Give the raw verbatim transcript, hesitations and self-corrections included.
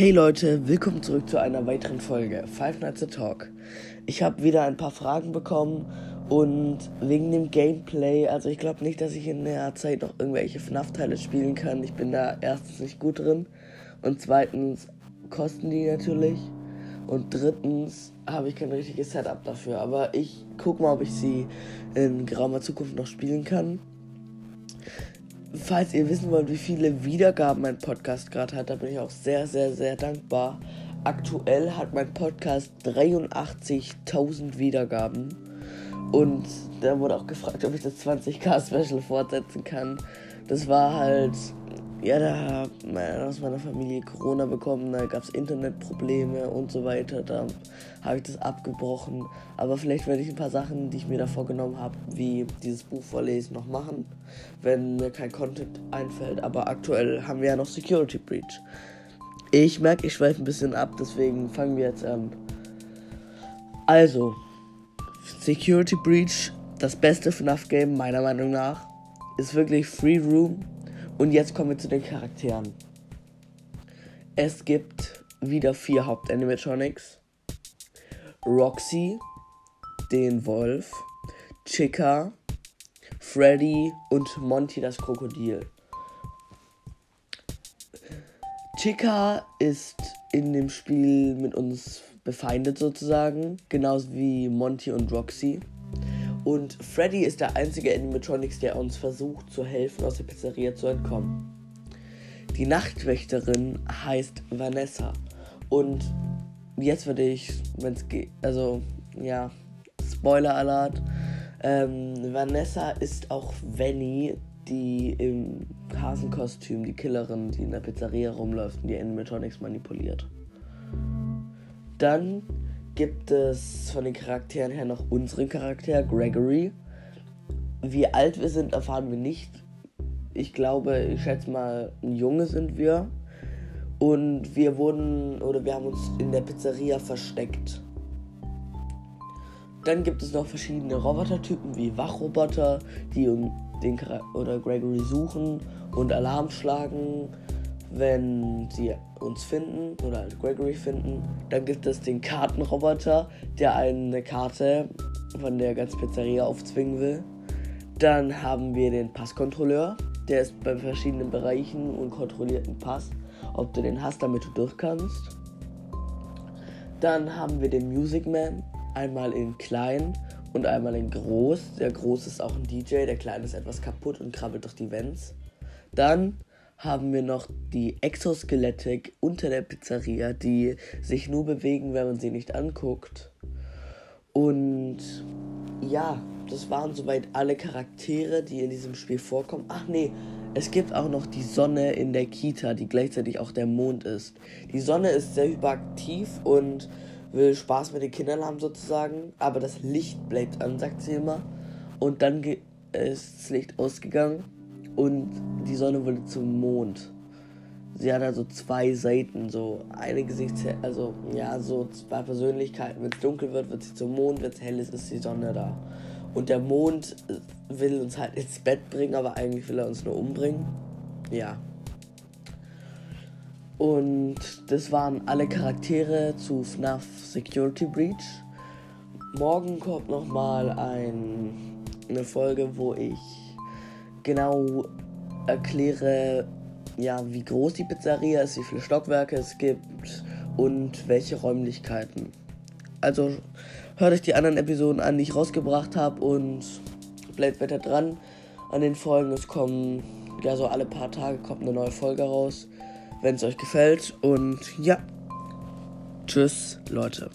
Hey Leute, willkommen zurück zu einer weiteren Folge Five Nights at Talk. Ich habe wieder ein paar Fragen bekommen und wegen dem Gameplay, also ich glaube nicht, dass ich in der Zeit noch irgendwelche F N A F-Teile spielen kann. Ich bin da erstens nicht gut drin und zweitens kosten die natürlich und drittens habe ich kein richtiges Setup dafür. Aber ich guck mal, ob ich sie in geraumer Zukunft noch spielen kann. Falls ihr wissen wollt, wie viele Wiedergaben mein Podcast gerade hat, da bin ich auch sehr, sehr, sehr dankbar. Aktuell hat mein Podcast dreiundachtzigtausend Wiedergaben. Und da wurde auch gefragt, ob ich das zwanzig K Special fortsetzen kann. Das war halt, ja, da hat man aus meiner Familie Corona bekommen, da gab es Internetprobleme und so weiter. Da habe ich das abgebrochen. Aber vielleicht werde ich ein paar Sachen, die ich mir da vorgenommen habe, wie dieses Buch vorlesen, noch machen, wenn mir kein Content einfällt. Aber aktuell haben wir ja noch Security Breach. Ich merke, ich schweife ein bisschen ab, deswegen fangen wir jetzt an. Also, Security Breach, das beste F N A F-Game meiner Meinung nach, ist wirklich Free Room. Und jetzt kommen wir zu den Charakteren. Es gibt wieder vier Hauptanimatronics. Roxy, den Wolf, Chica, Freddy und Monty, das Krokodil. Chica ist in dem Spiel mit uns befeindet sozusagen, genauso wie Monty und Roxy. Und Freddy ist der einzige Animatronics, der uns versucht zu helfen, aus der Pizzeria zu entkommen. Die Nachtwächterin heißt Vanessa. Und jetzt würde ich, wenn es geht, also ja, Spoiler Alert. Ähm, Vanessa ist auch Vanny, die im Hasenkostüm, die Killerin, die in der Pizzeria rumläuft und die Animatronics manipuliert. Dann gibt es von den Charakteren her noch unseren Charakter, Gregory. Wie alt wir sind, erfahren wir nicht. Ich glaube, ich schätze mal, ein Junge sind wir. Und wir wurden, oder wir haben uns in der Pizzeria versteckt. Dann gibt es noch verschiedene Robotertypen wie Wachroboter, die den Char- oder Gregory suchen und Alarm schlagen, wenn sie uns finden oder Gregory finden. Dann gibt es den Kartenroboter, der eine Karte von der ganzen Pizzeria aufzwingen will. Dann haben wir den Passkontrolleur, der ist bei verschiedenen Bereichen und kontrolliert einen Pass, ob du den hast, damit du durch kannst. Dann haben wir den Musicman, einmal in klein und einmal in groß. Der groß ist auch ein D J, der kleine ist etwas kaputt und krabbelt durch die Vents. Dann haben wir noch die Exoskelette unter der Pizzeria, die sich nur bewegen, wenn man sie nicht anguckt. Und ja, das waren soweit alle Charaktere, die in diesem Spiel vorkommen. Ach nee, es gibt auch noch die Sonne in der Kita, die gleichzeitig auch der Mond ist. Die Sonne ist sehr hyperaktiv und will Spaß mit den Kindern haben sozusagen, aber das Licht bleibt an, sagt sie immer. Und dann ge- ist das Licht ausgegangen. Und die Sonne wurde zum Mond. Sie hat also zwei Seiten, so eine Gesichtshälfte, also ja, so zwei Persönlichkeiten. Wenn es dunkel wird, wird sie zum Mond, wenn es hell ist, ist die Sonne da. Und der Mond will uns halt ins Bett bringen, aber eigentlich will er uns nur umbringen. Ja. Und das waren alle Charaktere zu F N A F Security Breach. Morgen kommt nochmal ein, eine Folge, wo ich genau erkläre, ja, wie groß die Pizzeria ist, wie viele Stockwerke es gibt und welche Räumlichkeiten. Also hört euch die anderen Episoden an, die ich rausgebracht habe, und bleibt weiter dran an den Folgen. Es kommen, ja, so alle paar Tage kommt eine neue Folge raus, wenn es euch gefällt. Und ja, tschüss Leute.